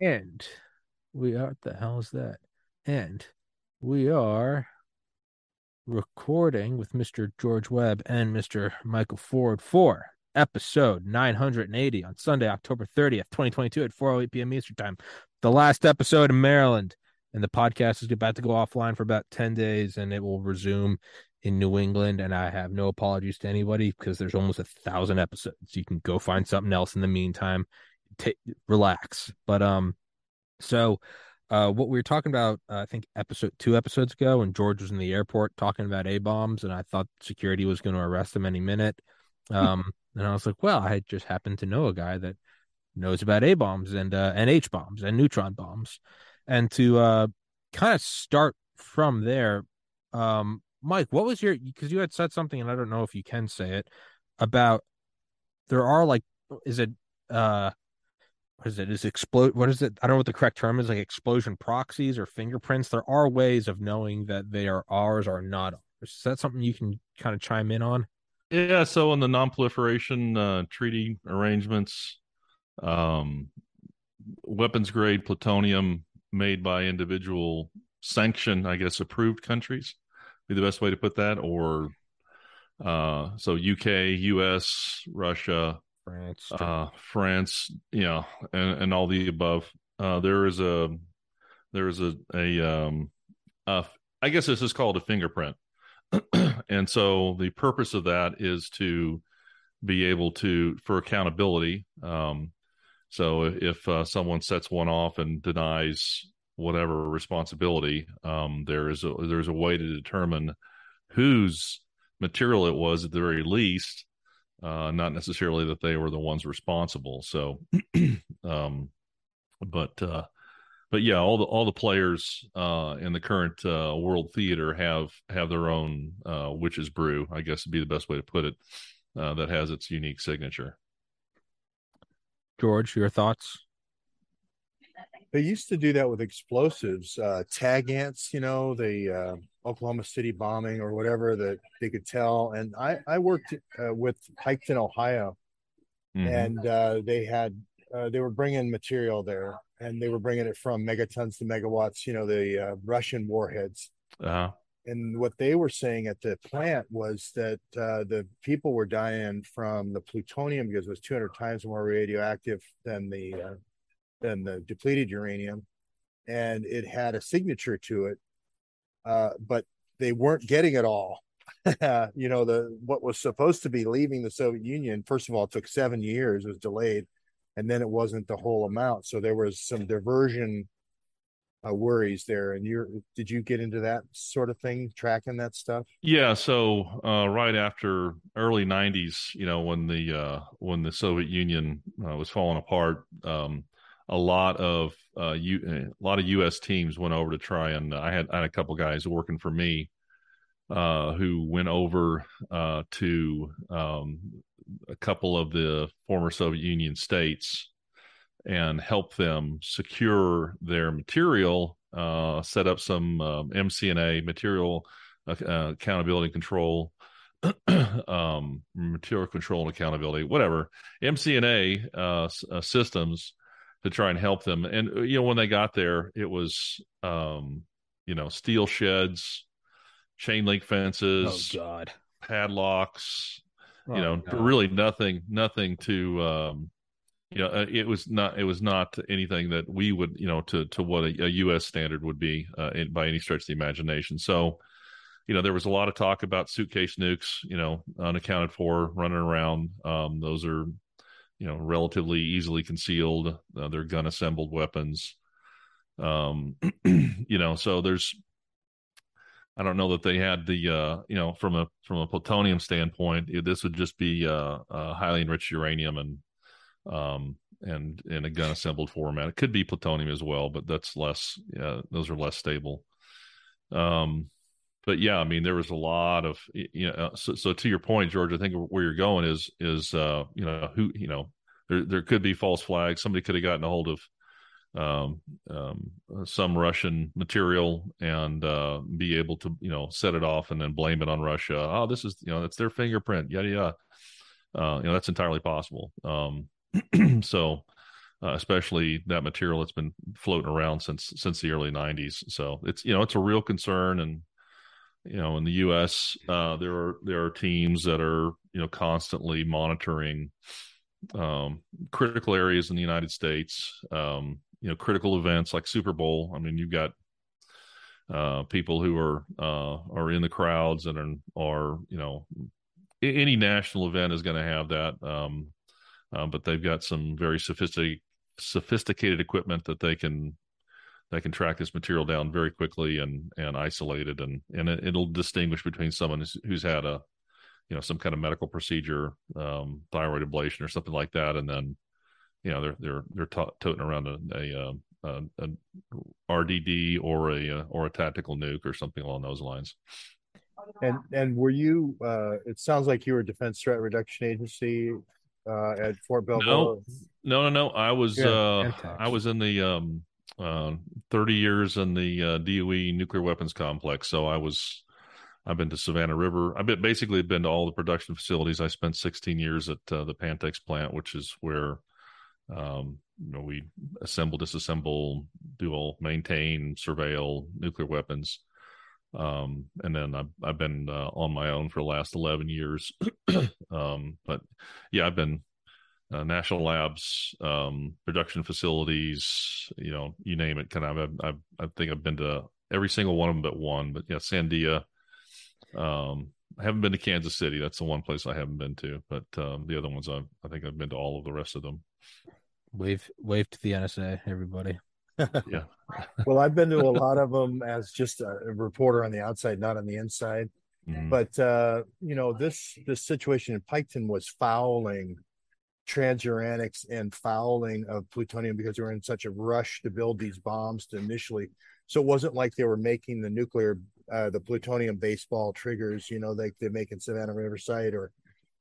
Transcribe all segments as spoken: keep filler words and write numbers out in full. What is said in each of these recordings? And we are, what the hell is that? And we are recording with Mister George Webb and Mister Michael Ford for episode nine hundred eighty on Sunday, October thirtieth, twenty twenty-two at four oh eight p.m. Eastern Time. The last episode in Maryland, and the podcast is about to go offline for about ten days, and it will resume in New England. And I have no apologies to anybody because there's almost a thousand episodes. You can go find something else in the meantime. T- relax. But um, so uh, what we were talking about, uh, I think episode two episodes ago, when George was in the airport talking about A-bombs, and I thought security was going to arrest him any minute. Um, and I was like, well, I just happened to know a guy that knows about A-bombs and uh, and H-bombs and neutron bombs. And to uh, kind of start from there, um, Mike, what was your, because you had said something, and I don't know if you can say it, about there are like, is it, uh, what is it, is explode, what is it, I don't know what the correct term is, like explosion proxies or fingerprints. There are ways of knowing that they are ours or not ours. Is that something you can kind of chime in on? Yeah, so in the non-proliferation uh, treaty arrangements, um, weapons-grade plutonium made by individual sanction, I guess, approved countries be the best way to put that. Or uh, so U K, U S, Russia, France, uh, France, you know, and, and all the above. Uh, there is a, there is a, a, um, a, I guess this is called a fingerprint. And so the purpose of that is to be able to, for accountability, um, so if uh, someone sets one off and denies whatever responsibility, um, there is a, there's a way to determine whose material it was at the very least, uh, not necessarily that they were the ones responsible. So, um, but uh, but yeah, all the all the players uh, in the current uh, world theater have have their own uh, witch's brew, I guess would be the best way to put it, uh, that has its unique signature. George, your thoughts? They used to do that with explosives, uh, tag ants, you know, the uh, Oklahoma City bombing or whatever that they could tell. And I, I worked uh, with Piketon, Ohio, mm-hmm. and uh, they had, uh, they were bringing material there, and they were bringing it from Megatons to Megawatts, you know, the uh, Russian warheads. Uh-huh. And what they were saying at the plant was that uh, the people were dying from the plutonium because it was two hundred times more radioactive than the uh, than the depleted uranium, and it had a signature to it. Uh, but they weren't getting it all. You know, the what was supposed to be leaving the Soviet Union, first of all, it took seven years, it was delayed, and then it wasn't the whole amount. So there was some diversion. Uh, worries there. And you're did you get into that sort of thing, tracking that stuff? Yeah, so uh right after early nineties, you know, when the uh when the Soviet Union uh, was falling apart, um a lot of uh you a lot of U S teams went over to try, and I had, I had a couple guys working for me uh who went over uh to um a couple of the former Soviet Union states and help them secure their material, uh, set up some um, M C N A, material uh, uh, accountability and control, um, material control and accountability, whatever, M C N A uh, uh, systems to try and help them. And, you know, when they got there, it was, um, you know, steel sheds, chain link fences, oh, God. padlocks, oh, you know, God. really nothing, nothing to... Um, You know, it was not it was not anything that we would, you know, to to what a, a U S standard would be uh, in, by any stretch of the imagination. So, you know, there was a lot of talk about suitcase nukes, you know, unaccounted for, running around. Um, those are, you know, relatively easily concealed. Uh, they're gun assembled weapons. Um, you know, so there's, I don't know that they had the, uh, you know, from a from a plutonium standpoint, it, this would just be uh, uh, highly enriched uranium and. Um, and in a gun assembled format. It could be plutonium as well, but that's less, uh, those are less stable. Um, but yeah, I mean, there was a lot of, you know, so, so to your point, George, I think where you're going is, is, uh, you know, who, you know, there, there could be false flags. Somebody could have gotten a hold of, um, um, some Russian material and, uh, be able to, you know, set it off and then blame it on Russia. Oh, this is, you know, that's their fingerprint. Yada, yada. Uh, you know, that's entirely possible. Um, so uh, especially that material that's been floating around since since the early nineties. So it's, you know, it's a real concern. And, you know, in the U S, uh, there are there are teams that are, you know, constantly monitoring um, critical areas in the United States, um, you know, critical events like Super Bowl. I mean, you've got uh, people who are uh, are in the crowds and are, are you know, any national event is going to have that. Um, uh, but they've got some very sophisticated sophisticated equipment that they can they can track this material down very quickly and, and isolate it. And, and it, it'll distinguish between someone who's, who's had a, you know, some kind of medical procedure, um, thyroid ablation or something like that. And then, you know, they're, they're, they're to- toting around a, a, a, a R D D or a, or a tactical nuke or something along those lines. And, and were you, uh, it sounds like you were Defense Threat Reduction Agency, uh, at Fort Belvoir. No, no, no, no. I was, yeah, uh, Pantex. I was in the, um, uh, thirty years in the uh, D O E nuclear weapons complex. So I was, I've been to Savannah River. I've been, basically been to all the production facilities. I spent sixteen years at uh, the Pantex plant, which is where, um, you know, we assemble, disassemble, do all, maintain, surveil nuclear weapons. Um, and then I've, I've been uh, on my own for the last eleven years. um, but yeah, I've been, Uh, national labs, um, production facilities, you know, you name it. Kind of, I, I, I think I've been to every single one of them but one. But yeah, Sandia. Um, I haven't been to Kansas City. That's the one place I haven't been to. But um, the other ones, I I think I've been to all of the rest of them. Wave, wave to the N S A, everybody. Yeah. Well, I've been to a lot of them as just a reporter on the outside, not on the inside. Mm. But uh, you know, this this situation in Piketon was fouling transuranics and fouling of plutonium because they were in such a rush to build these bombs to initially. So it wasn't like they were making the nuclear, uh, the plutonium baseball triggers, you know, like they make in Savannah Riverside or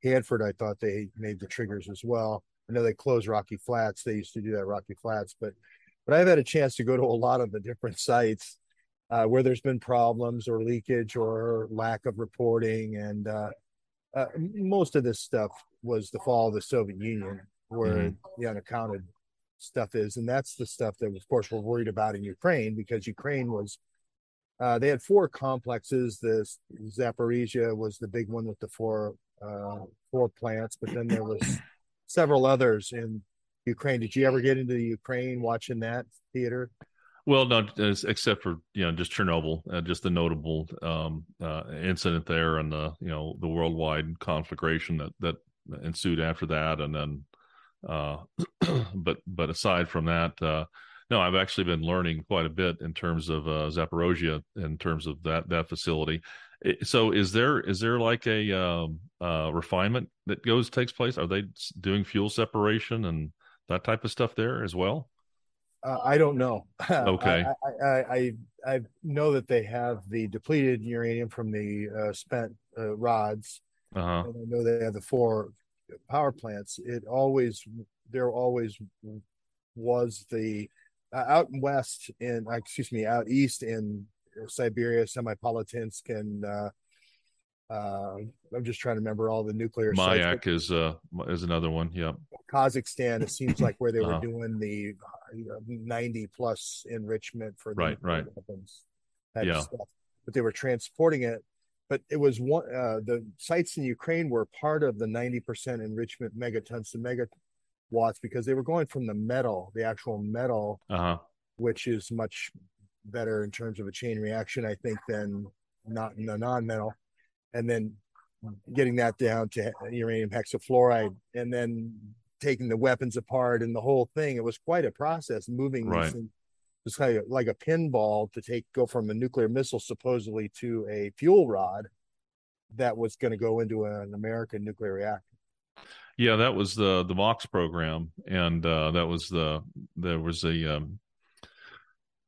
Hanford. I thought they made the triggers as well. I know they closed Rocky Flats. They used to do that Rocky Flats, but, but I've had a chance to go to a lot of the different sites uh, where there's been problems or leakage or lack of reporting. And uh, uh, most of this stuff was the fall of the Soviet Union, where mm-hmm. the unaccounted stuff is. And that's the stuff that, of course, we're worried about in Ukraine, because Ukraine was, uh, they had four complexes. The Zaporizhzhia was the big one with the four, uh, four plants, but then there was several others in Ukraine. Did you ever get into the Ukraine watching that theater? Well, no, except for, you know, just Chernobyl, uh, just the notable um, uh, incident there and the, you know, the worldwide conflagration that, that, ensued after that. And then uh but but aside from that, uh no I've actually been learning quite a bit in terms of uh Zaporizhzhia, in terms of that that facility. It, so is there is there like a um uh refinement that goes takes place? Are they doing fuel separation and that type of stuff there as well? uh, I don't know. Okay. I, I I I know that they have the depleted uranium from the uh spent uh, rods. Uh-huh. And I know they have the four power plants. It always, there always was the uh, out west in, excuse me, out east in Siberia, Semipalatinsk, and uh, uh, I'm just trying to remember all the nuclear. Mayak is uh, is another one. Yeah. Kazakhstan. It seems like where they were uh-huh. doing the ninety plus enrichment for right, right. weapons. Yeah. Stuff. But they were transporting it. But it was one, uh, the sites in Ukraine were part of the ninety percent enrichment megatons to megawatts, because they were going from the metal, the actual metal, uh-huh. which is much better in terms of a chain reaction, I think, than not in the non-metal. And then getting that down to uranium hexafluoride, and then taking the weapons apart and the whole thing. It was quite a process moving right. these things. It's kind of like a pinball to take go from a nuclear missile supposedly to a fuel rod that was going to go into an American nuclear reactor. Yeah, that was the the MOX program, and uh, that was the there was the um,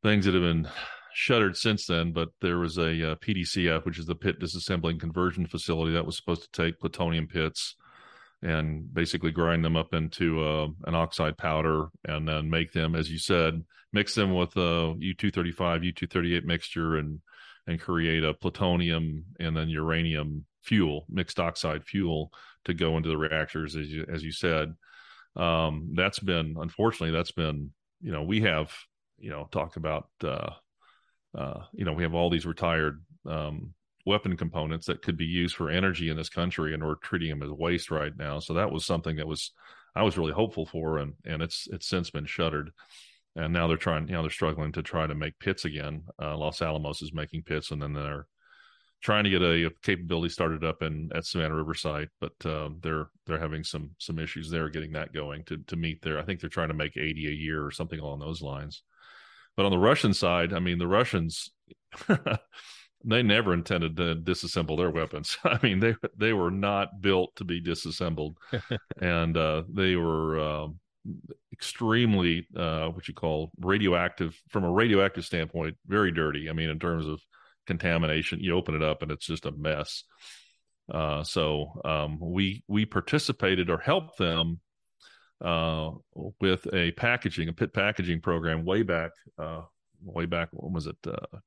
things that have been shuttered since then. But there was a uh, P D C F, which is the pit disassembling conversion facility, that was supposed to take plutonium pits and basically grind them up into uh, an oxide powder, and then make them, as you said, mix them with a U two thirty-five, U two thirty-eight mixture, and and create a plutonium and then uranium fuel, mixed oxide fuel, to go into the reactors, as you as you said. um, that's been, unfortunately, that's been, you know, we have, you know, talked about, uh, uh, you know, we have all these retired um, weapon components that could be used for energy in this country, and we're treating them as waste right now. So that was something that was, I was really hopeful for, and and it's it's since been shuttered. And now they're trying, you know, they're struggling to try to make pits again. Uh, Los Alamos is making pits, and then they're trying to get a, a capability started up in at Savannah River site, but uh, they're they're having some some issues there getting that going to to meet their. I think they're trying to make eighty a year or something along those lines. But on the Russian side, I mean, the Russians, they never intended to disassemble their weapons. I mean, they they were not built to be disassembled, and uh, they were. Um, extremely uh what you call radioactive, from a radioactive standpoint, very dirty. I mean, in terms of contamination, you open it up and it's just a mess. Uh so um we we participated or helped them uh with a packaging, a pit packaging program way back uh way back when was it, uh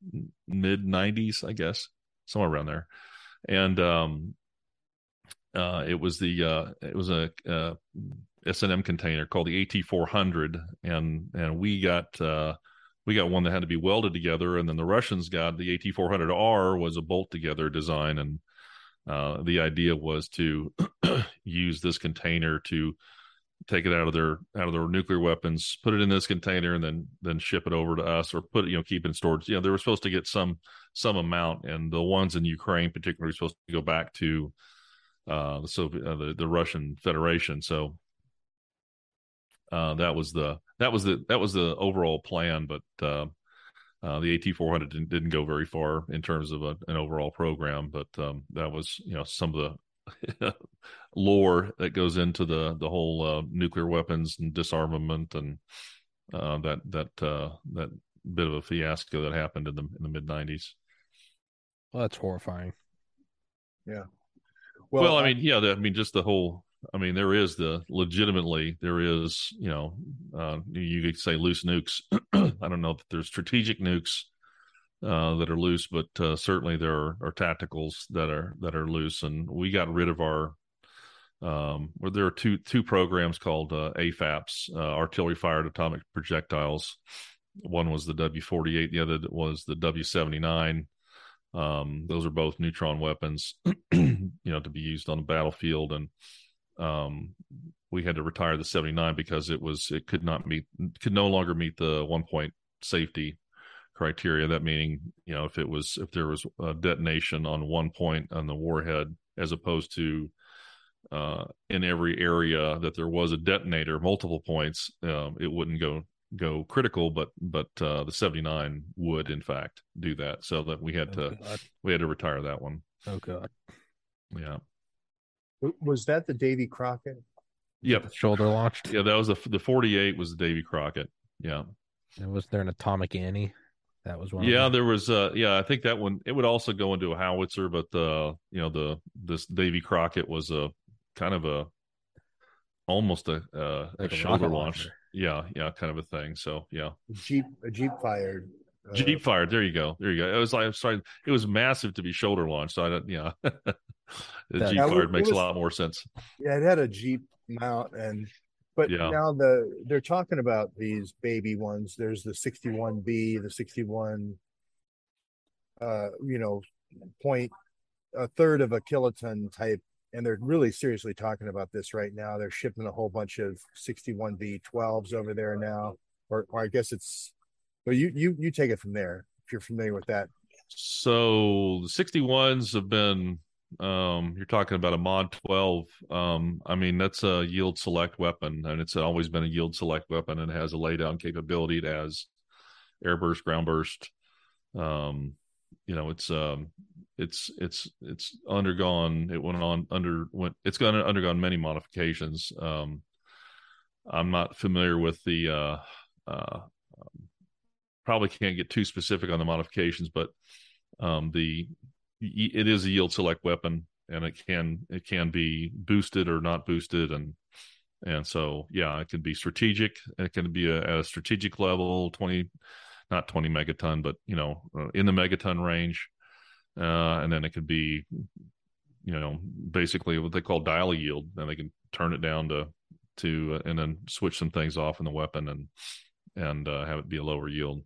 mid nineties, I guess, somewhere around there. And um uh it was the uh it was a uh S and M container called the A T four hundred, and and we got uh, we got one that had to be welded together, and then the Russians got the A T four hundred R, was a bolt together design, and uh, the idea was to use this container to take it out of their out of their nuclear weapons, put it in this container, and then then ship it over to us, or put it, you know, keep it in storage. You know, they were supposed to get some some amount, and the ones in Ukraine particularly were supposed to go back to uh, the Soviet, uh, the, the Russian Federation. So. Uh, that was the that was the that was the overall plan, but uh, uh, the A T four hundred didn't, didn't go very far in terms of a, an overall program. But um, that was, you know, some of the lore that goes into the the whole uh, nuclear weapons and disarmament, and uh, that that uh, that bit of a fiasco that happened in the in the mid nineties. Well, that's horrifying. Yeah. Well, well I, I mean, yeah, the, I mean, just the whole. I mean, there is the legitimately, there is, you know, uh, you could say loose nukes. I don't know that there's strategic nukes uh, that are loose, but uh, certainly there are, are tacticals that are that are loose. And we got rid of our, um, well, there are two two programs called uh, A FAPs, uh, artillery fired atomic projectiles. One was the W forty-eight, the other was the W seventy-nine. Um, those are both neutron weapons, you know, to be used on the battlefield. And Um, we had to retire the seventy-nine because it was it could not meet could no longer meet the one point safety criteria. That meaning, you know, if it was if there was a detonation on one point on the warhead, as opposed to uh, in every area that there was a detonator, multiple points, um, it wouldn't go go critical. But but uh, the seventy-nine would in fact do that. So that we had oh, to God. we had to retire that one. Oh God, yeah. Was that the Davy Crockett? Yep. Shoulder launched? Yeah, that was the the forty-eight was the Davy Crockett. Yeah. And was there an Atomic Annie? That was one. Yeah, of there was. Uh, yeah, I think that one, it would also go into a howitzer, but the, you know, the, this Davy Crockett was a kind of a, almost a, uh, like a, a shoulder launch. Launcher. Yeah. Yeah. Kind of a thing. So, yeah. Jeep, a Jeep fired. Uh, Jeep fired. There you go. There you go. It was like, I'm sorry, it was massive to be shoulder launched. So I don't, yeah. The that, Jeep now, card makes was, a lot more sense. Yeah, it had a Jeep mount, and but yeah. Now the they're talking about these baby ones. There's the sixty-one B, the sixty-one, uh, you know, point a third of a kiloton type, and they're really seriously talking about this right now. They're shipping a whole bunch of sixty-one B twelves over there now, or, or I guess it's. Well, you you you take it from there if you're familiar with that. So the sixty-ones have been. Um, you're talking about a mod twelve. Um, I mean, that's a yield select weapon, and it's always been a yield select weapon, and it has a lay down capability. It has air burst, ground burst. Um, you know, it's, um, it's, it's, it's undergone, it went on under, went, it's gone undergone many modifications. Um, I'm not familiar with the, uh, uh, probably can't get too specific on the modifications, but, um, the, it is a yield select weapon, and it can it can be boosted or not boosted, and and so yeah, it can be strategic. It can be a, at a strategic level, twenty, not twenty megaton, but you know, in the megaton range, uh, and then it could be, you know, basically what they call dial a yield, and they can turn it down to to uh, and then switch some things off in the weapon and and uh, have it be a lower yield.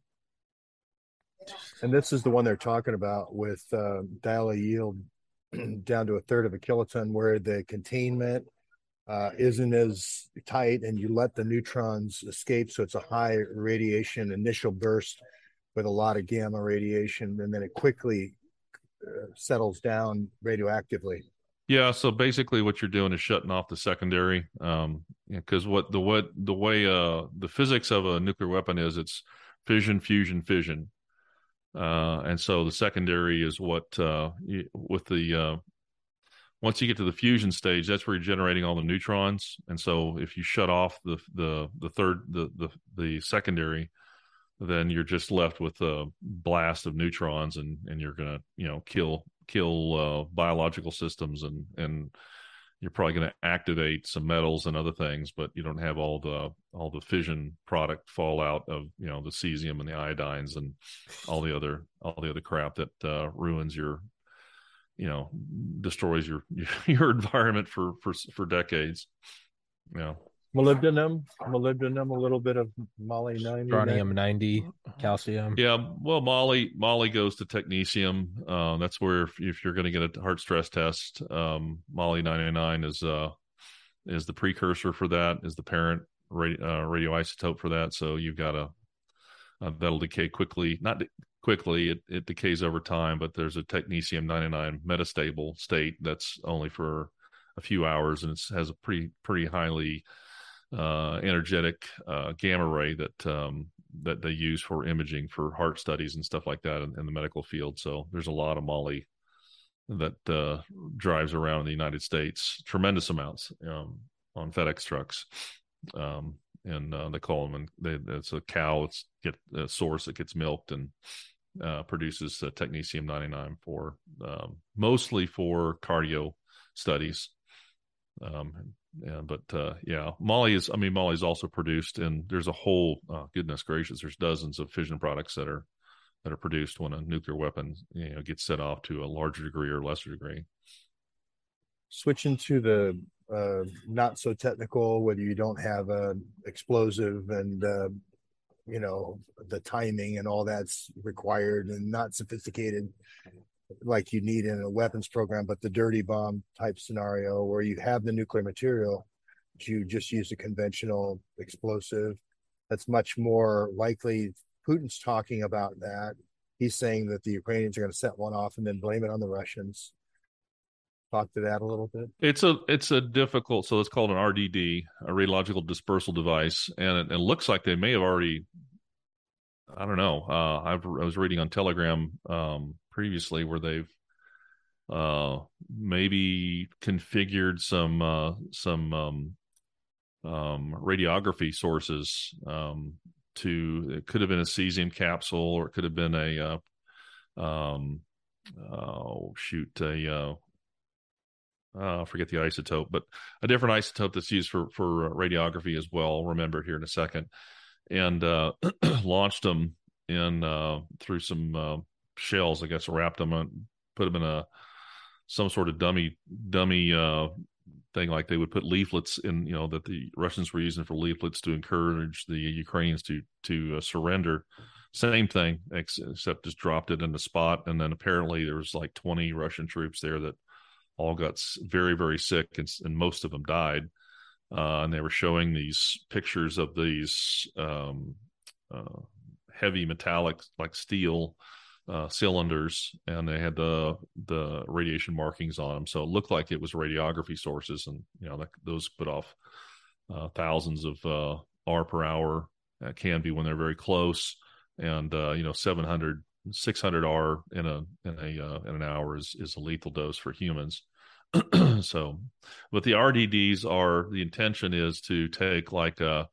And this is the one they're talking about with uh, dial a yield down to a third of a kiloton, where the containment uh, isn't as tight and you let the neutrons escape. So it's a high radiation initial burst with a lot of gamma radiation, and then it quickly uh, settles down radioactively. Yeah. So basically what you're doing is shutting off the secondary. Um, because what the, what the way, uh, the physics of a nuclear weapon is, it's fission, fusion, fission. Uh, and so the secondary is what, uh, you, with the, uh, once you get to the fusion stage, that's where you're generating all the neutrons. And so if you shut off the, the, the third, the, the, the secondary, then you're just left with a blast of neutrons, and, and you're going to, you know, kill, kill uh, biological systems, and, and you're probably going to activate some metals and other things, but you don't have all the, all the fission product fallout of, you know, the cesium and the iodines and all the other, all the other crap that uh, ruins your, you know, destroys your, your environment for, for, for decades. Yeah. Molybdenum, molybdenum, a little bit of moly ninety, strontium ninety, calcium. Yeah, well, moly, moly goes to technetium. Uh, that's where if, if you're going to get a heart stress test, um, moly ninety-nine is uh, is the precursor for that, is the parent radio, uh, radioisotope for that. So you've got a uh, that'll decay quickly, not de- quickly. It, it decays over time, but there's a technetium ninety-nine metastable state that's only for a few hours, and it has a pretty pretty highly Uh, energetic uh, gamma ray that um, that they use for imaging for heart studies and stuff like that in, in the medical field. So there's a lot of moly that uh, drives around in the United States, tremendous amounts um, on FedEx trucks, um, and uh, they call them. And they, it's a cow. It's get a source that gets milked and uh, produces uh, technetium ninety-nine for um, mostly for cardio studies. Um, yeah, but, uh, yeah, moly is, I mean, moly is also produced, and there's a whole, oh, goodness gracious, there's dozens of fission products that are, that are produced when a nuclear weapon, you know, gets set off to a larger degree or lesser degree. Switching to the, uh, not so technical, whether you don't have a explosive and, uh, you know, the timing and all that's required and not sophisticated like you need in a weapons program, but the dirty bomb type scenario where you have the nuclear material, you just use a conventional explosive. That's much more likely. Putin's talking about that. He's saying that the Ukrainians are going to set one off and then blame it on the Russians. Talk to that a little bit. It's a it's a difficult, so it's called an R D D, a radiological dispersal device, and it, it looks like they may have already, I don't know, uh, I've, I was reading on Telegram um, previously where they've uh, maybe configured some uh, some um, um, radiography sources um, to, it could have been a cesium capsule, or it could have been a, uh, um, oh shoot, a, uh, uh, I forget the isotope, but a different isotope that's used for, for radiography as well. I'll remember it here in a second. And uh, launched them in uh, through some uh, shells, I guess, wrapped them and put them in a some sort of dummy dummy uh, thing, like they would put leaflets in, you know, that the Russians were using for leaflets to encourage the Ukrainians to to uh, surrender. Same thing, ex- except just dropped it in the spot, and then apparently there was like twenty Russian troops there that all got very, very sick, and, and most of them died. Uh, and they were showing these pictures of these um, uh, heavy metallic, like steel uh, cylinders, and they had the the radiation markings on them. So it looked like it was radiography sources, and you know, like those put off uh, thousands of uh, R per hour. That can be when they're very close, and uh, you know, seven hundred, six hundred R in a in a uh, in an hour is is a lethal dose for humans. So, but the R D Ds are, the intention is to take like a,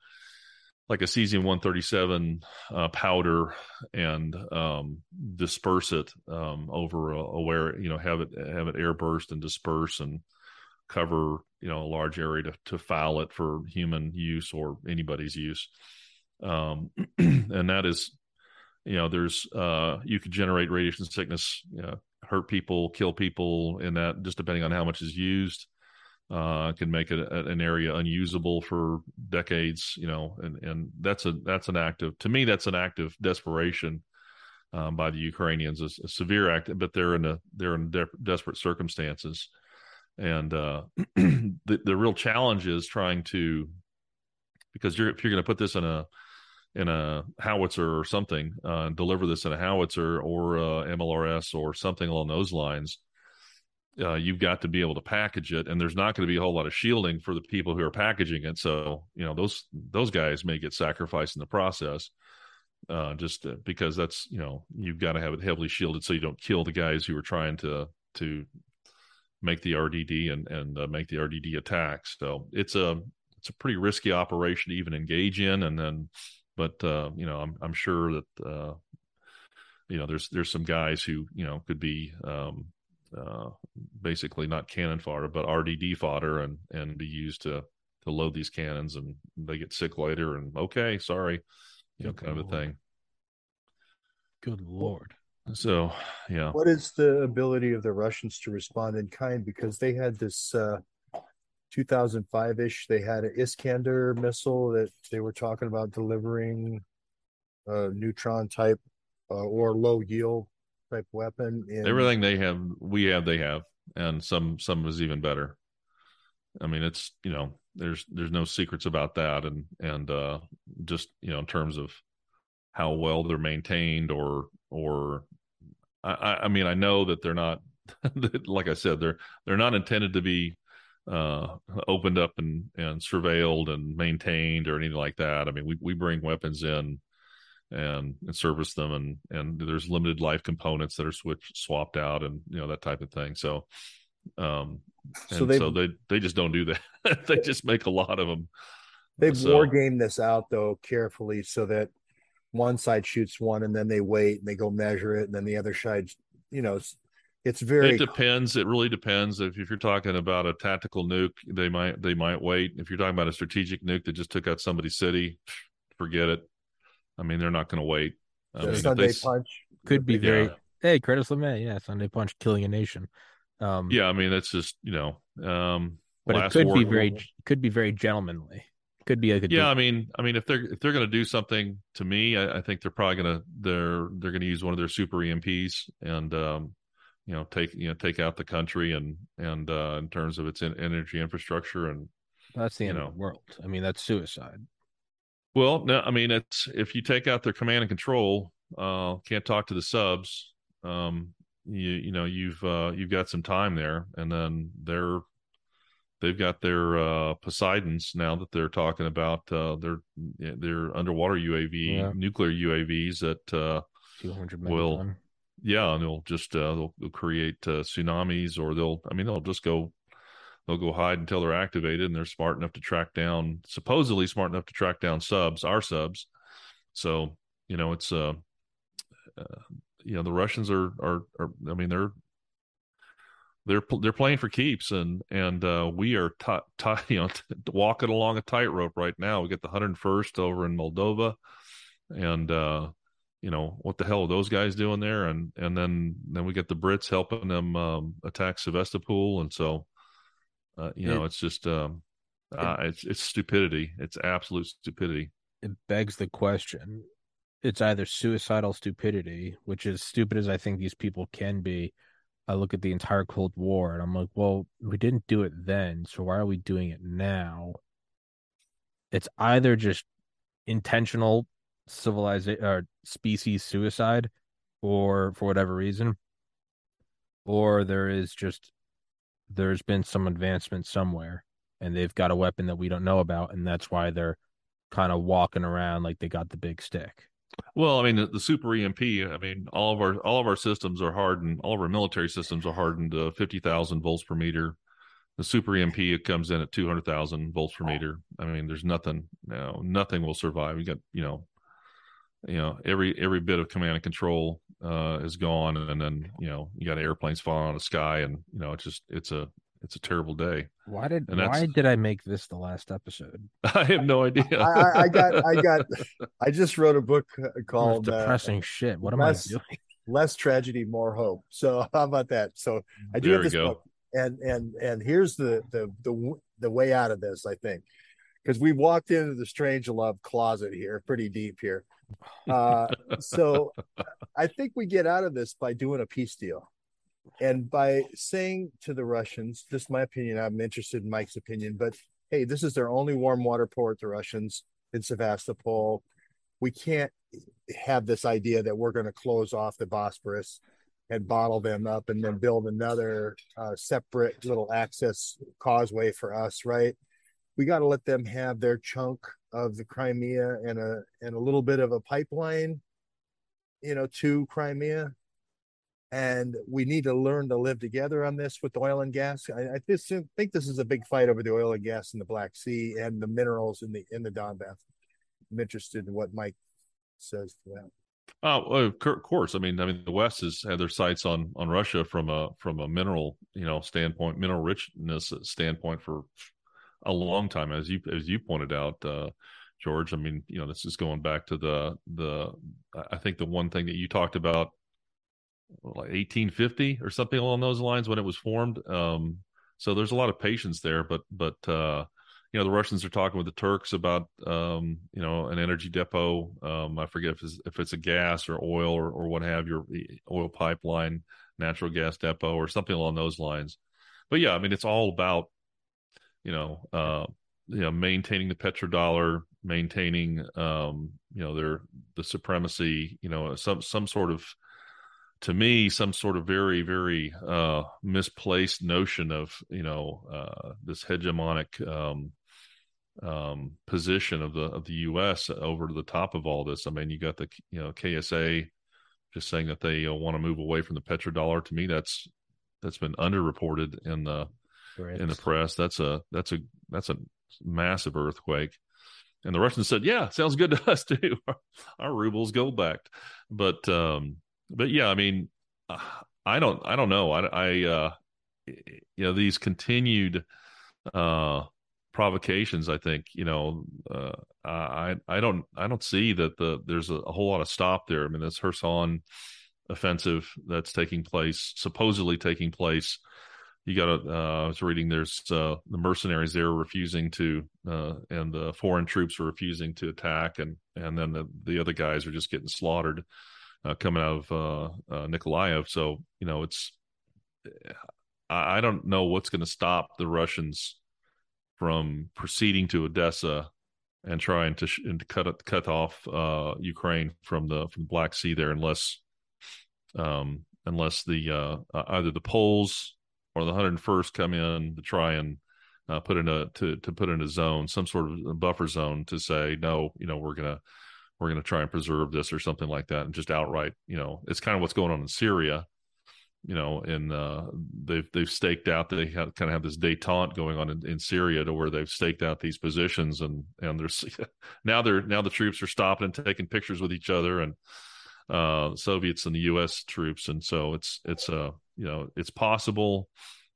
like a cesium one thirty-seven uh, powder and um, disperse it um, over a, a where, you know, have it, have it airburst and disperse and cover, you know, a large area to, to foul it for human use or anybody's use. Um, and that is, you know, there's, uh, you could generate radiation sickness, you know, hurt people, kill people in that, just depending on how much is used. uh, can make a, a, an area unusable for decades, you know, and, and that's a, that's an act of, to me, that's an act of desperation um, by the Ukrainians, a, a severe act, but they're in a, they're in de- desperate circumstances. And uh, the, the real challenge is trying to, because you're, if you're going to put this in a, in a howitzer or something, uh, deliver this in a howitzer or uh, M L R S or something along those lines, uh, you've got to be able to package it. And there's not going to be a whole lot of shielding for the people who are packaging it. So, you know, those, those guys may get sacrificed in the process uh, just because that's, you know, you've got to have it heavily shielded so you don't kill the guys who are trying to, to make the R D D and, and uh, make the R D D attack. So it's a, it's a pretty risky operation to even engage in. And then, But uh, you know, I'm I'm sure that uh, you know there's there's some guys who you know could be um, uh, basically not cannon fodder, but R D D fodder, and and be used to to load these cannons, and they get sick later, and okay, sorry, you know, kind of a thing. Good Lord! So yeah, what is the ability of the Russians to respond in kind? Because they had this. Uh... two thousand five ish, they had an Iskander missile that they were talking about delivering, a neutron type uh, or low yield type weapon. And everything they have, we have, they have, and some some is even better. I mean, it's you know, there's there's no secrets about that, and and uh, just you know, in terms of how well they're maintained, or or I, I mean, I know that they're not, like I said, they're they're not intended to be. Uh, opened up and, and surveilled and maintained or anything like that. I mean, we, we bring weapons in and, and service them, and, and there's limited life components that are switched, swapped out, and you know that type of thing. So, um, and so, they, so they they just don't do that. They just make a lot of them. They've so, war gamed this out though carefully, so that one side shoots one, and then they wait and they go measure it, and then the other side, you know. It's very. It depends. It really depends. If, if you're talking about a tactical nuke, they might they might wait. If you're talking about a strategic nuke that just took out somebody's city, forget it. I mean, they're not going to wait. I mean, Sunday they, punch could be very. Yeah. Hey, Curtis LeMay, yeah, Sunday punch killing a nation. Um, yeah, I mean that's just you know. Um, but it could be very level. could be very gentlemanly. Could be a good. Yeah, deal. I mean, I mean, if they're if they're going to do something to me, I, I think they're probably going to they're they're going to use one of their super E M Ps and. Um, you know, take, you know, take out the country and, and, uh, in terms of its in- energy infrastructure and that's the end know. of the world. I mean, that's suicide. Well, no, I mean, it's, if you take out their command and control, uh, can't talk to the subs, um, you, you know, you've, uh, you've got some time there, and then they're, they've got their, uh, Poseidons now that they're talking about, uh, their, their underwater U A V, yeah. nuclear U A Vs that, uh, two hundred will, megaton. Yeah, and they'll just uh, they'll, they'll create uh, tsunamis, or they'll I mean they'll just go they'll go hide until they're activated, and they're smart enough to track down supposedly smart enough to track down subs, our subs. So you know it's uh, uh you know the Russians are, are are I mean they're they're they're playing for keeps, and and uh, we are t- t- you know t- walking along a tightrope right now. We get the one hundred first over in Moldova, and. uh you know, what the hell are those guys doing there? And, and then, then we get the Brits helping them, um, attack Sevastopol. And so, uh, you know, it, it's just, um, it, uh, it's, it's stupidity. It's absolute stupidity. It begs the question. It's either suicidal stupidity, which is stupid as I think these people can be. I look at the entire Cold War and I'm like, well, we didn't do it then. So why are we doing it now? It's either just intentional civilization or species suicide, or for whatever reason, or there is just there's been some advancement somewhere, and they've got a weapon that we don't know about, and that's why they're kind of walking around like they got the big stick. Well, I mean, the, the super E M P. I mean, all of our all of our systems are hardened. All of our military systems are hardened to fifty thousand volts per meter. The super E M P, it comes in at two hundred thousand volts per meter. I mean, there's nothing. No, nothing will survive. We got you know. you know, every, every bit of command and control, uh, is gone. And then, you know, you got airplanes falling out of the sky, and, you know, it's just, it's a, it's a terrible day. Why did, why did I make this the last episode? I have no idea. I, I got, I got, I just wrote a book called depressing uh, shit. What am less, I doing? Less tragedy, more hope. So how about that? So I do there have this go. book. And and and here's the the the, the way out of this, I think, because we walked into the Strangelove closet here, pretty deep here. Uh, so I think we get out of this by doing a peace deal, and by saying to the Russians, this is my opinion, I'm interested in Mike's opinion, but hey, this is their only warm water port, the Russians, in Sevastopol. We can't have this idea that we're going to close off the Bosporus and bottle them up and then build another uh, separate little access causeway for us, right? We got to let them have their chunk of the Crimea and a and a little bit of a pipeline, you know, to Crimea. And we need to learn to live together on this with oil and gas. I, I just think this is a big fight over the oil and gas in the Black Sea and the minerals in the in the Donbass. I'm interested in what Mike says to that. Oh, of course. I mean, I mean, the West has had their sights on on Russia from a from a mineral, you know, standpoint, mineral richness standpoint for a long time, as you as you pointed out, uh, George. I mean, you know, this is going back to the the. I think the one thing that you talked about, like eighteen fifty or something along those lines, when it was formed. Um, so there's a lot of patience there, but but. Uh, You know, the Russians are talking with the Turks about, um, you know, an energy depot. Um, I forget if it's, if it's a gas or oil or, or what have you, oil pipeline, natural gas depot or something along those lines. But yeah, I mean, it's all about, you know, uh, you know, maintaining the petrodollar, maintaining, um, you know, their the supremacy, you know, some some sort of, to me, some sort of very, very uh, misplaced notion of, you know, uh, this hegemonic um, um, position of the of the U S over to the top of all this. I mean, you got the, you know, K S A just saying that they uh, want to move away from the petrodollar. To me, that's that's been underreported in the right. in the press. That's a that's a that's a massive earthquake. And the Russians said, "Yeah, sounds good to us too. Our, our rubles go back." But um, but yeah, I mean, I don't I don't know. I, I uh, you know, these continued uh, provocations, I think, you know, uh, I I don't I don't see that the there's a, a whole lot of stop there. I mean, this Kherson offensive that's taking place, supposedly taking place. You got to, uh, I was reading there's uh, the mercenaries there refusing to, uh, and the foreign troops are refusing to attack, and and then the, the other guys are just getting slaughtered uh, coming out of uh, uh, Nikolaev. So, you know, it's, I, I don't know what's going to stop the Russians from proceeding to Odessa and trying to, sh- and to cut cut off uh, Ukraine from the from the Black Sea there, unless um, unless the uh, uh, either the Poles or the one hundred first come in to try and uh, put in a to to put in a zone, some sort of buffer zone, to say no, you know, we're gonna we're gonna try and preserve this or something like that, and just outright, you know, it's kind of what's going on in Syria. You know, and uh, they've they've staked out. They have, kind of have this détente going on in, in Syria, to where they've staked out these positions, and and there's now they're now the troops are stopping and taking pictures with each other, and uh, Soviets and the U S troops, and so it's it's a uh, you know, it's possible,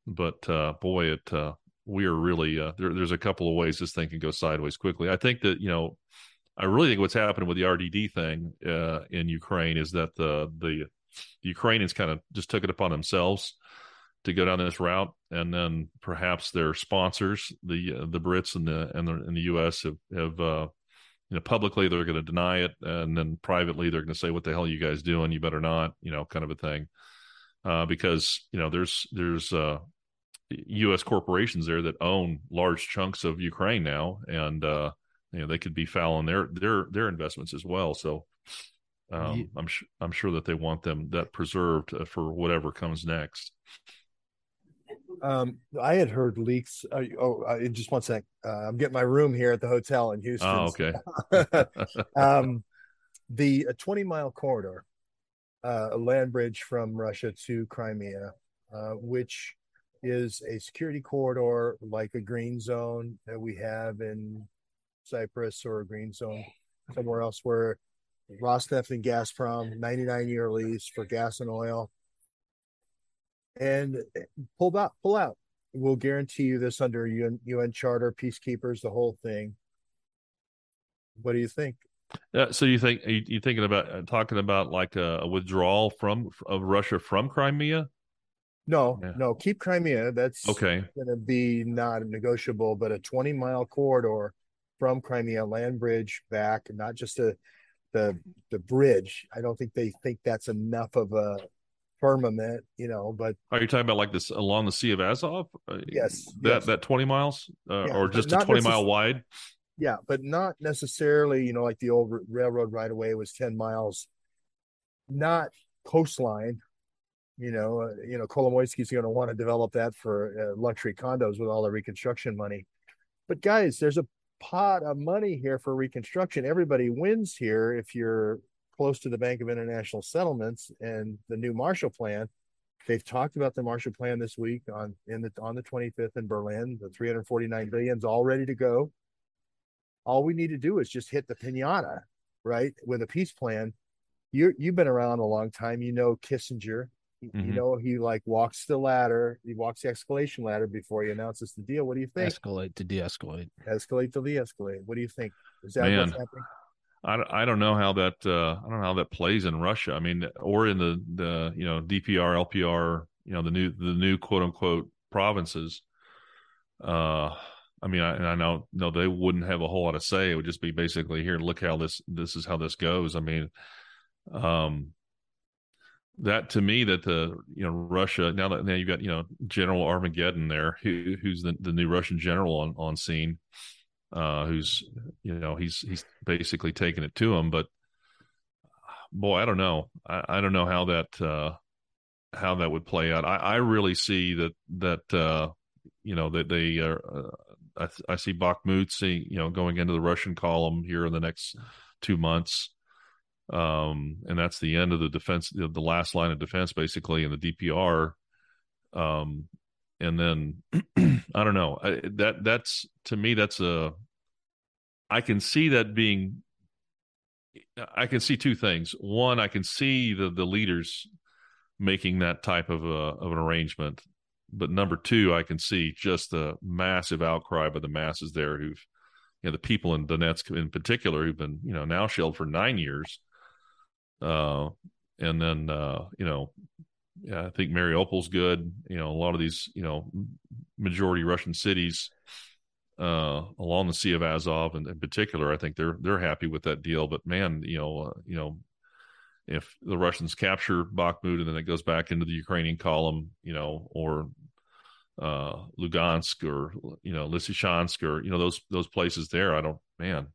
but uh, boy, it uh, we are really uh, there, there's a couple of ways this thing can go sideways quickly. I think that, you know, I really think what's happening with the R D D thing uh, in Ukraine is that the the The Ukrainians kind of just took it upon themselves to go down this route, and then perhaps their sponsors, the uh, the Brits and the and the, and the U S have, have uh, you know, publicly they're going to deny it, and then privately they're going to say, "What the hell are you guys doing? You better not," you know, kind of a thing, uh, because, you know, there's there's uh, U S corporations there that own large chunks of Ukraine now, and uh, you know, they could be fouling their their their investments as well, so. Um, I'm sure. I'm sure that they want them that preserved uh, for whatever comes next. Um, I had heard leaks. Uh, oh, uh, just one sec. Uh, I'm getting my room here at the hotel in Houston. Oh, okay. um, the twenty mile corridor, uh, a land bridge from Russia to Crimea, uh, which is a security corridor, like a green zone that we have in Cyprus, or a green zone somewhere else where Rosneft and Gazprom, ninety-nine year lease for gas and oil, and pull out, pull out. We'll guarantee you this under U N, U N Charter, peacekeepers, the whole thing. What do you think? Uh, so you think you, you thinking about uh, talking about like a, a withdrawal from of Russia from Crimea? No, yeah. no, keep Crimea. That's okay. going to be not negotiable, but a twenty-mile corridor from Crimea, land bridge back, and not just a, the the bridge. I don't think they think that's enough of a firmament, you know, but... Are you talking about like this along the Sea of Azov? Yes. That yes. that twenty miles? Uh, yeah, or just a twenty-mile necess- wide? Yeah, but not necessarily, you know, like the old railroad right-of-way was ten miles. Not coastline. You know, uh, you know, Kolomoisky's going to want to develop that for uh, luxury condos with all the reconstruction money. But guys, there's a pot of money here for reconstruction. Everybody wins here if you're close to the Bank of International Settlements and the new Marshall Plan. They've talked about the Marshall Plan this week on in the on the twenty-fifth in Berlin. The three hundred forty-nine billion's all ready to go. All we need to do is just hit the pinata, right? With a peace plan. You you've been around a long time. You know Kissinger. Mm-hmm. You know, he like walks the ladder, he walks the escalation ladder before he announces the deal. What do you think? Escalate to de-escalate. Escalate to de-escalate. What do you think? Is that Man, what's happening? I, I don't know how that uh, I don't know how that plays in Russia. I mean, or in the, the you know D P R, L P R, you know the new the new quote unquote provinces. Uh, I mean, I, and I know no, they wouldn't have a whole lot to say. It would just be basically here. Look how this this is how this goes. I mean, um. That to me, that the you know Russia now that now you've got you know General Armageddon there, who who's the, the new Russian general on on scene, uh, who's you know he's he's basically taking it to him. But boy, I don't know, I, I don't know how that uh, how that would play out. I, I really see that that uh, you know that they are, uh, I, I see Bakhmut see you know going into the Russian column here in the next two months. Um, and that's the end of the defense, the last line of defense, basically, in the D P R. Um, and then I don't know. I, that that's to me, that's a. I can see that being. I can see two things. One, I can see the the leaders making that type of a of an arrangement. But number two, I can see just the massive outcry by the masses there, who've, you know, the people in Donetsk in particular, who've been you know now shelled for nine years. Uh, and then, uh, you know, yeah, I think Mariupol's good. You know, a lot of these, you know, majority Russian cities, uh, along the Sea of Azov in, in particular, I think they're, they're happy with that deal. But man, you know, uh, you know, if the Russians capture Bakhmut and then it goes back into the Ukrainian column, you know, or, uh, Lugansk or, you know, Lysychansk or, you know, those, those places there, I don't, man,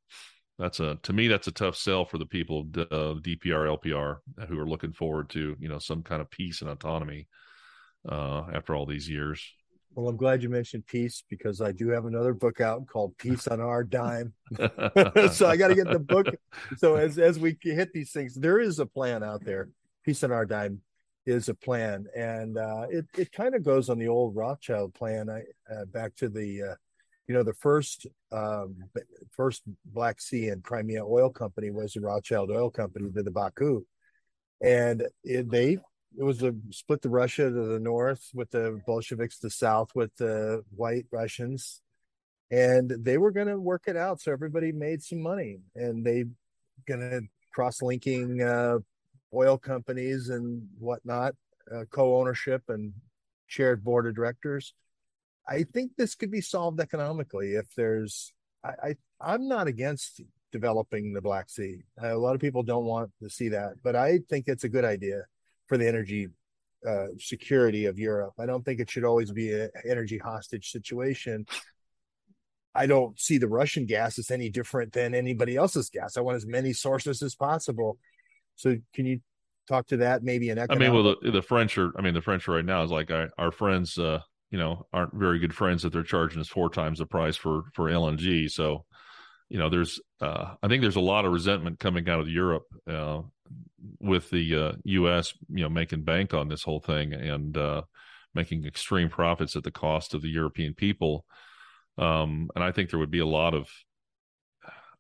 That's a to me that's a tough sell for the people of uh, D P R, L P R, who are looking forward to you know some kind of peace and autonomy uh, after all these years. Well, I'm glad you mentioned peace, because I do have another book out called "Peace on Our Dime." So I got to get the book. So as as we hit these things, there is a plan out there. Peace on Our Dime is a plan, and uh, it it kind of goes on the old Rothschild plan. I uh, back to the. Uh, You know, the first um, first Black Sea and Crimea oil company was the Rothschild Oil Company, the Baku. And it, they it was a split the Russia to the north with the Bolsheviks, to the south with the white Russians. And they were going to work it out. So everybody made some money. And they going to cross-linking uh, oil companies and whatnot, uh, co-ownership and shared board of directors. I think this could be solved economically if there's, I, I, I'm not against developing the Black Sea. A lot of people don't want to see that, but I think it's a good idea for the energy uh, security of Europe. I don't think it should always be an energy hostage situation. I don't see the Russian gas as any different than anybody else's gas. I want as many sources as possible. So can you talk to that? Maybe an economic... I mean, well, the, the French are, I mean, the French right now is like our, our friends, uh, you know, aren't very good friends that they're charging us four times the price for, for L N G. So, you know, there's, uh, I think there's a lot of resentment coming out of Europe, uh, with the, uh, U S, you know, making bank on this whole thing and, uh, making extreme profits at the cost of the European people. Um, and I think there would be a lot of,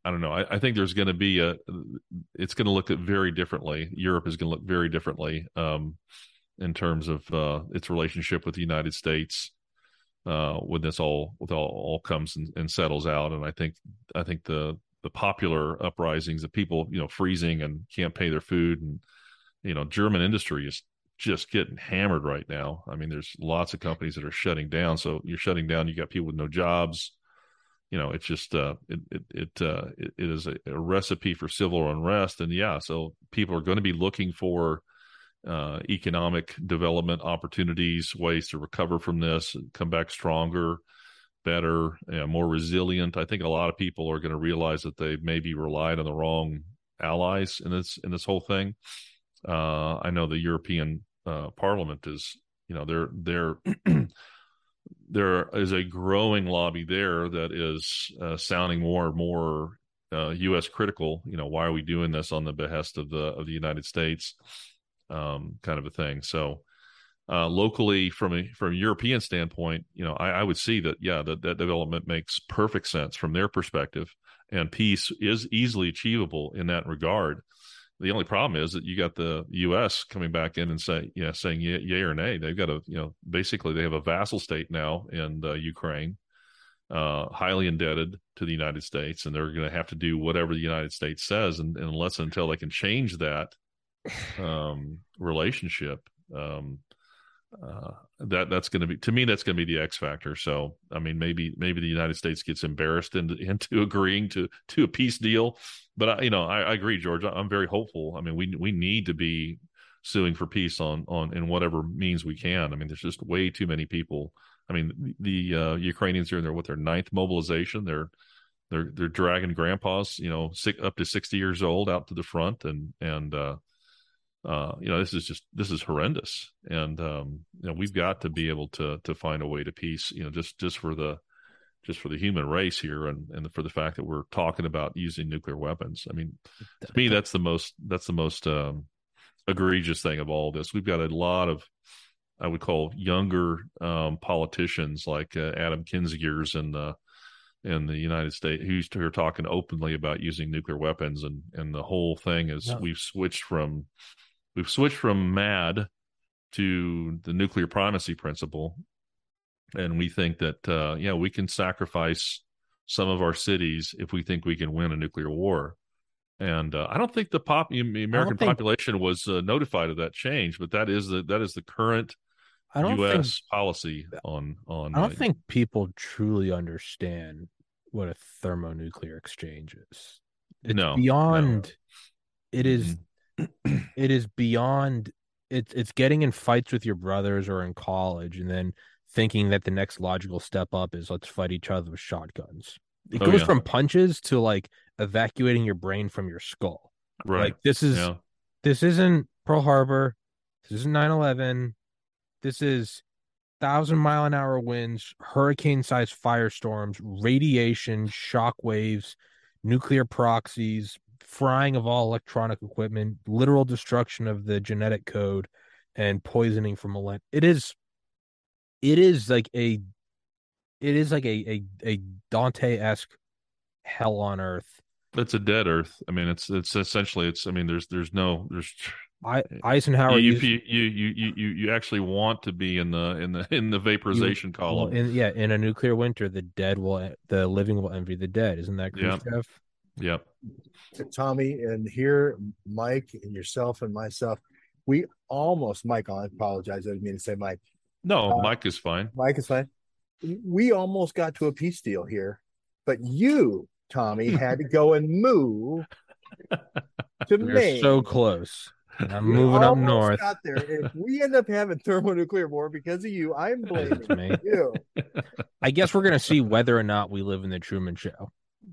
I don't know. I, I think there's going to be a, it's going to look at very differently. Europe is going to look very differently. Um, in terms of uh, its relationship with the United States, uh, when this all with all, all comes and, and settles out. And I think I think the the popular uprisings of people, you know, freezing and can't pay their food, and you know, German industry is just getting hammered right now. I mean, there's lots of companies that are shutting down. So you're shutting down, you got people with no jobs. You know, it's just, uh, it, it, it, uh, it, it is a, a recipe for civil unrest. And yeah, so people are going to be looking for uh, economic development opportunities, ways to recover from this, and come back stronger, better, you know, more resilient. I think a lot of people are going to realize that they maybe relied on the wrong allies in this, in this whole thing. Uh, I know the European uh, Parliament is, you know, they're, they're, there is a growing lobby there that is uh, sounding more and more uh, U S critical. You know, why are we doing this on the behest of the of the United States, um, kind of a thing. So uh, locally, from a from a European standpoint, you know, I, I would see that, yeah, that, that development makes perfect sense from their perspective, and peace is easily achievable in that regard. The only problem is that you got the U S coming back in and say, yeah, saying yay, yay or nay. They've got a, you know, basically they have a vassal state now in uh, Ukraine, uh, highly indebted to the United States, and they're going to have to do whatever the United States says, and, and unless and until they can change that um, relationship, um, uh, that that's going to be, to me, that's going to be the X factor. So, I mean, maybe maybe the United States gets embarrassed into, into agreeing to to a peace deal. But I, you know, I, I agree, George. I'm very hopeful. I mean, we we need to be suing for peace on on in whatever means we can. I mean, there's just way too many people. I mean, the uh, Ukrainians are in their what their ninth mobilization. They're they're they're dragging grandpas, you know, sick, up to sixty years old out to the front, and and uh, uh, you know, this is just this is horrendous. And um, you know, we've got to be able to to find a way to peace. You know, just just for the. just for the human race here, and, and for the fact that we're talking about using nuclear weapons. I mean, to me, that's the most, that's the most um, egregious thing of all this. We've got a lot of, I would call younger um, politicians like uh, Adam Kinzinger's in the, in the United States, who's who are talking openly about using nuclear weapons. And, and the whole thing is yeah. we've switched from, we've switched from MAD to the nuclear primacy principle. And we think that, uh, yeah, we can sacrifice some of our cities if we think we can win a nuclear war. And uh, I don't think the, pop, the American think, population was uh, notified of that change, but that is the, that is the current I don't U S think, policy on, on. I don't uh, think people truly understand what a thermonuclear exchange is. It's no, beyond, no. It is, it is beyond, it's, it's getting in fights with your brothers or in college, and then thinking that the next logical step up is let's fight each other with shotguns. It oh, goes yeah. from punches to like evacuating your brain from your skull. Right. Like this is, yeah. this isn't Pearl Harbor. This isn't nine eleven. This is thousand mile an hour winds, hurricane sized firestorms, radiation, shock waves, nuclear proxies, frying of all electronic equipment, literal destruction of the genetic code, and poisoning from a lead. It is, It is like a, it is like a a, a Dante-esque hell on earth. It's a dead earth. I mean, it's it's essentially it's. I mean, there's there's no there's. I, Eisenhower. You, used, you you you you you actually want to be in the in the in the vaporization you, column. Well, in, yeah, in a nuclear winter, the dead will the living will envy the dead. Isn't that correct, Jeff? Yep. yep. Tommy and here, Mike and yourself and myself, we almost Mike. I apologize. I didn't mean to say Mike. No, uh, Mike is fine. Mike is fine. We almost got to a peace deal here, but you, Tommy, had to go and move to You're Maine. So close. And I'm we moving up north. Got there. If we end up having thermonuclear war because of you, I'm blaming you. I guess we're going to see whether or not we live in the Truman Show,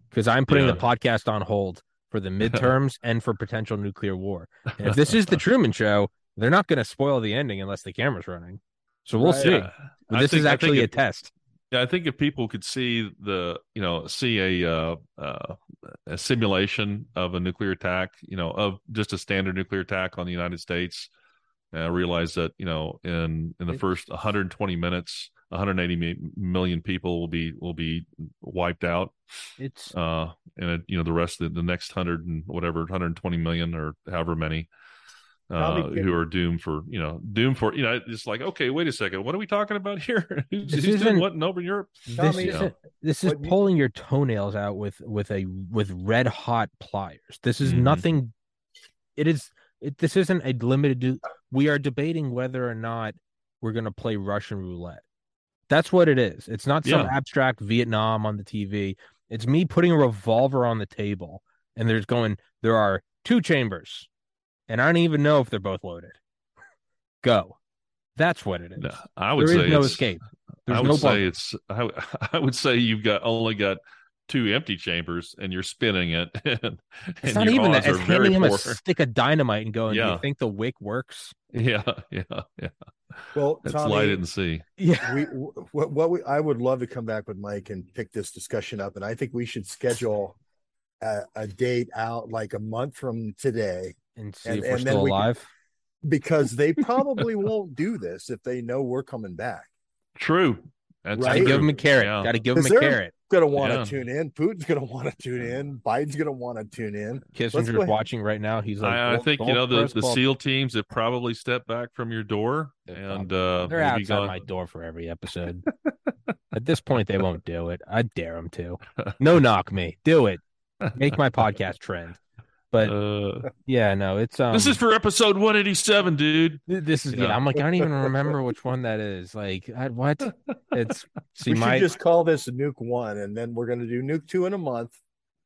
because I'm putting yeah. the podcast on hold for the midterms and for potential nuclear war. And if this is the Truman Show, they're not going to spoil the ending unless the camera's running. So we'll right. see. Yeah. This think, is actually if, a test. Yeah, I think if people could see the, you know, see a uh, uh, a simulation of a nuclear attack, you know, of just a standard nuclear attack on the United States, uh, realize that, you know, in in the first one hundred twenty minutes, one hundred eighty million people will be will be wiped out. It's uh, and it, you know, the rest of the, the next hundred and whatever, one hundred twenty million or however many. Uh, who are doomed for, you know, doomed for, you know, it's like, okay, wait a second. What are we talking about here? who's who's doing what in over Europe? This, me, is, this is pulling you... your toenails out with, with a, with red hot pliers. This is mm-hmm. nothing. It is, it, this isn't a limited we are debating whether or not we're going to play Russian roulette. That's what it is. It's not some yeah. abstract Vietnam on the T V. It's me putting a revolver on the table, and there's going, there are two chambers, and I don't even know if they're both loaded. Go. That's what it is. No, I would there say is no escape. There's I would no say it's. I, I would say you've got only got two empty chambers, and you're spinning it. And, and it's not even that. It's handing him poor. a stick of dynamite and going, yeah. "Do you think the wick works?" Yeah, yeah, yeah. Well, it's Tommy, light and see. Yeah. We, what, what we, I would love to come back with Mike and pick this discussion up, and I think we should schedule a, a date out like a month from today, and see and, if we're still alive. We can, because they probably won't do this if they know we're coming back. True. That's right? Gotta give them a carrot. Yeah. Gotta give them a carrot. Gonna want to yeah. tune in. Putin's gonna want to tune in. Biden's gonna want to tune in. Kissinger's watching right now. He's like, I, I think you know the, the SEAL teams have probably stepped back from your door, and uh, they're outside gone. my door for every episode. At this point, they won't do it. I dare them to. No, knock me. Do it. Make my podcast trend. But uh, yeah, no, it's um, this is for episode one eighty-seven, dude. This is yeah. yeah. I'm like, I don't even remember which one that is. Like, I, what? It's see, we should my... just call this Nuke One, and then we're gonna do Nuke Two in a month.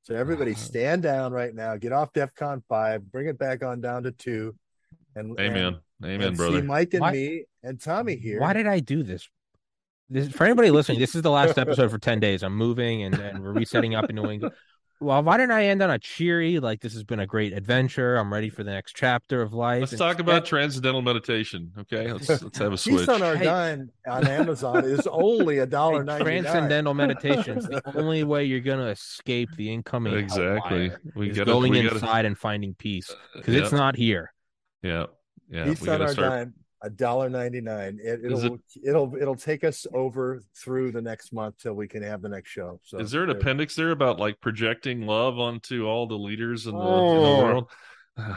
So everybody, stand down right now. Get off DEFCON five. Bring it back on down to two. And amen, and, amen, and brother. See Mike and why, me and Tommy here. Why did I do this? This for anybody listening. This is the last episode for ten days. I'm moving, and, and we're resetting up in New England. Well, why didn't I end on a cheery, like, this has been a great adventure. I'm ready for the next chapter of life. Let's and talk about transcendental meditation, okay? Let's let's have a switch. Peace on our dime on Amazon is only one dollar and ninety-nine cents. Transcendental meditation is the only way you're going to escape the incoming Exactly. We gotta, going we inside gotta... and finding peace, because yeah. it's not here. Yeah, yeah. Peace we on our start... dime, one dollar and ninety-nine cents. It, it'll, it... it'll, it'll take us over through the next month till we can have the next show. So is there an appendix there about like projecting love onto all the leaders in the, oh, in the world?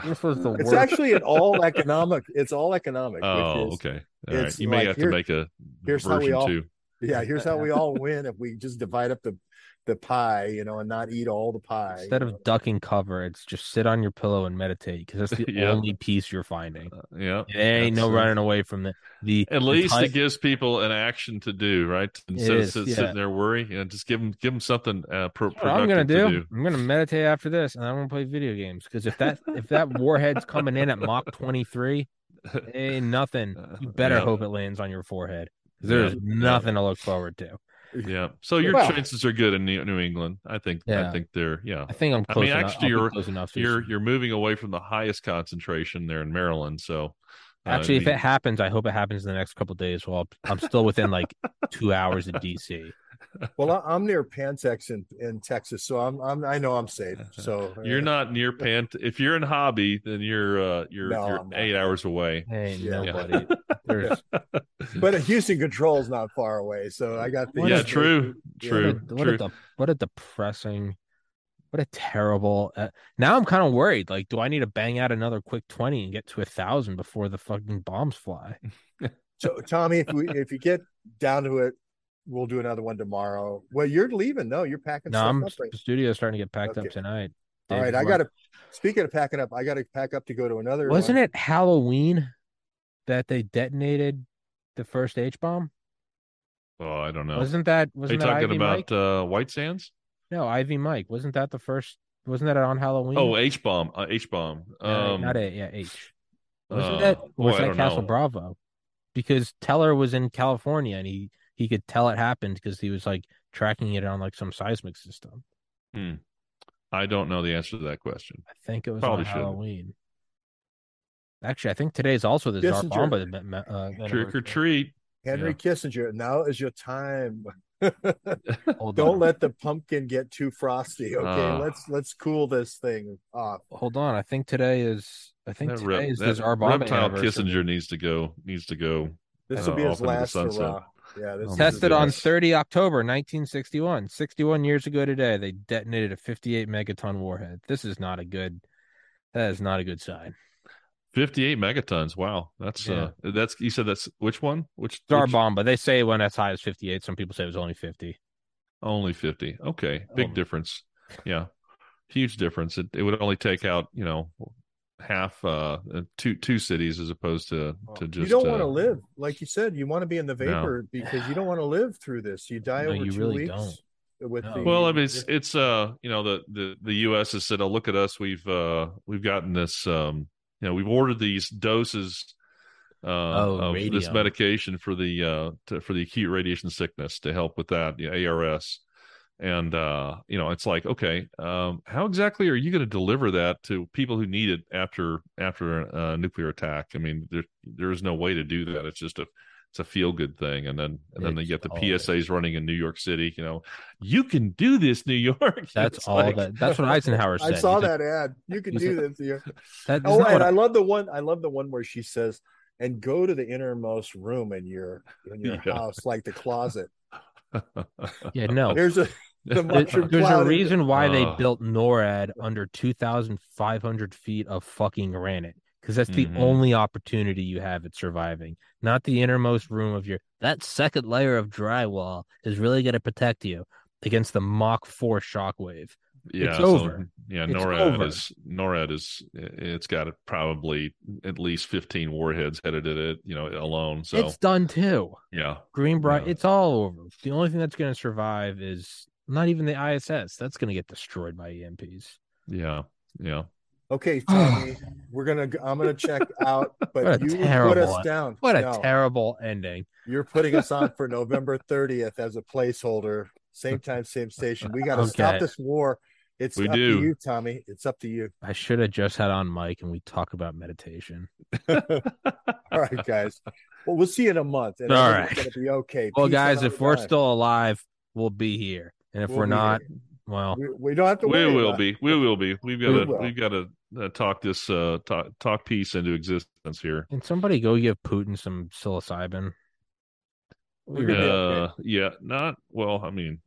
This was the worst. It's actually an all economic. It's all economic. Oh, is, okay. All right. You may like, have here, to make a here's version how we all, two. Yeah. Here's how we all win if we just divide up the, the pie, you know, and not eat all the pie. Instead of know. ducking cover, it's just sit on your pillow and meditate, because that's the yeah. only peace you're finding. Uh, yeah. There ain't that's no running away from the... the At the least type. It gives people an action to do, right? Instead of yeah. sitting there worrying, you know, just give them, give them something uh, pro- productive I'm gonna do, to do. I'm going to meditate after this, and I'm going to play video games, because if that if that warhead's coming in at Mach twenty-three, ain't nothing. You better yeah. hope it lands on your forehead, because there's yeah. nothing to look forward to. Yeah, so your well, chances are good in New England. I think. Yeah. I think they're. Yeah, I think I'm. Close I mean, actually, you're close enough you're you're moving away from the highest concentration there in Maryland. So, uh, actually, I mean, if it happens, I hope it happens in the next couple of days. Well, I'm still within like two hours of D C. Well, I'm near Pantex in, in Texas, so I'm, I'm I know I'm safe. So you're uh, not near Pant. If you're in Hobby, then you're uh, you're, no, you're eight not. hours away. Hey, yeah. nobody. Yeah. But Houston Control is not far away, so I got the yeah. True, yeah. true, what a, what true. A de- what a depressing, what a terrible. Uh, now I'm kind of worried. Like, do I need to bang out another quick twenty and get to a thousand before the fucking bombs fly? So Tommy, if we if you get down to it. We'll do another one tomorrow. Well, you're leaving. No, you're packing no, stuff I'm, up. Right? The studio's starting to get packed okay. up tonight. All Dave, right. I got to, speaking of packing up, I got to pack up to go to another. Wasn't one. it Halloween that they detonated the first H-bomb? Oh, I don't know. Wasn't that, wasn't Are you that talking Ivy about uh, White Sands? No, Ivy Mike. Wasn't that the first, wasn't that on Halloween? Oh, H-bomb. Uh, H-bomb. No, um, not A, yeah, H. Wasn't uh, that, was oh, that Castle know. Bravo? Because Teller was in California and he, He could tell it happened because he was like tracking it on like some seismic system. Hmm. I don't know the answer to that question. I think it was Probably on shouldn't. Halloween. Actually, I think today is also the Tsar Bomba. Uh, Trick or treat. Henry yeah. Kissinger, now is your time. Don't on. let the pumpkin get too frosty. Okay, uh, let's let's cool this thing off. Hold on. I think today is I think today rep, is the Tsar Bomba anniversary. Kissinger needs to go needs to go. This will uh, be his last hurrah. Yeah, this tested on thirtieth of October nineteen sixty-one, sixty-one years ago today. They detonated a fifty-eight megaton warhead. This is not a good. That is not a good sign. fifty-eight megatons. Wow, that's yeah. uh, that's you said that's which one? Which Tsar Bomba? They say went as high as fifty-eight. Some people say it was only fifty. Only fifty. Okay, big oh. difference. Yeah, huge difference. It it would only take out you know half uh two two cities as opposed to to just you don't uh, want to live, like you said, you want to be in the vapor no. because you don't want to live through this. You die no, over you two really weeks don't. With no. the, well, I mean, it's it's uh you know the the the U S has said, oh, look at us, we've uh we've gotten this um you know we've ordered these doses uh oh, of radium. this medication for the uh to, for the acute radiation sickness to help with that, you know, A R S. And, uh, you know, it's like, okay, um, how exactly are you going to deliver that to people who need it after, after a nuclear attack? I mean, there, there is no way to do that. It's just a, it's a feel good thing. And then, and then it's they get the P S As always. running in New York City, you know, you can do this, New York. That's it's all like, that. That's what Eisenhower said. I saw He's that like, ad. You can do like, this. That, oh, and I, I love the one, I love the one where she says, and go to the innermost room in your, in your yeah. house, like the closet. Yeah, no. There's a the there, there's a reason why uh, they built NORAD under two thousand five hundred feet of fucking granite, because that's mm-hmm. the only opportunity you have at surviving. Not the innermost room of your that second layer of drywall is really going to protect you against the Mach four shockwave. Yeah, it's so, over. Yeah, it's NORAD over. is NORAD is it's got it probably at least fifteen warheads headed at it, you know, alone. So it's done too. Yeah, Greenbrier, yeah. It's all over. The only thing that's going to survive is not even the I S S. That's going to get destroyed by E M Ps. Yeah, yeah. Okay, Tommy, we're gonna. I'm gonna check out, but you terrible, put us down. What a no. terrible ending! You're putting us on for November thirtieth as a placeholder. Same time, same station. We got to okay. stop this war. It's we up do. to you, Tommy. It's up to you. I should have just had on Mike and we talk about meditation. All right, guys. Well, we'll see you in a month. And All right. It's going to be okay. Well, Peace guys, if we're time. still alive, we'll be here. And if we'll we're not, here. well, we, we don't have to. We will be. We will be. We've got we to. We've got to. Uh, talk this uh talk, talk peace into existence here. Can somebody go give Putin some psilocybin? We're uh, okay. yeah, not well. I mean,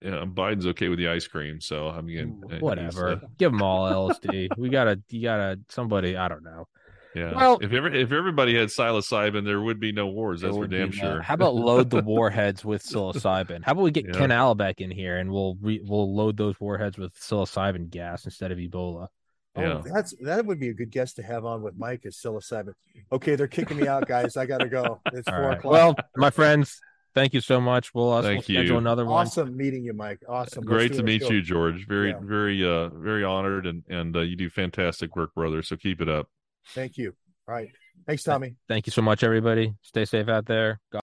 yeah, Biden's okay with the ice cream, so I'm mean, getting whatever. Uh, give them all L S D. we gotta, you gotta somebody. I don't know. Yeah. Well, if every if everybody had psilocybin, there would be no wars. That's for damn sure. That. How about load the warheads with psilocybin? How about we get yeah. Ken Albeck in here and we'll re, we'll load those warheads with psilocybin gas instead of Ebola. Oh, yeah. that's that would be a good guest to have on with Mike is psilocybin. Okay, they're kicking me out, guys. I gotta go. It's four right. o'clock. Well, my friends, thank you so much. We'll, uh, we'll schedule another one. Awesome meeting you, Mike. Awesome. Great to meet show. you, George. Very, yeah. very, uh, very honored, and and uh, you do fantastic work, brother. So keep it up. Thank you. All right. Thanks, Tommy. Thank you so much, everybody. Stay safe out there. God-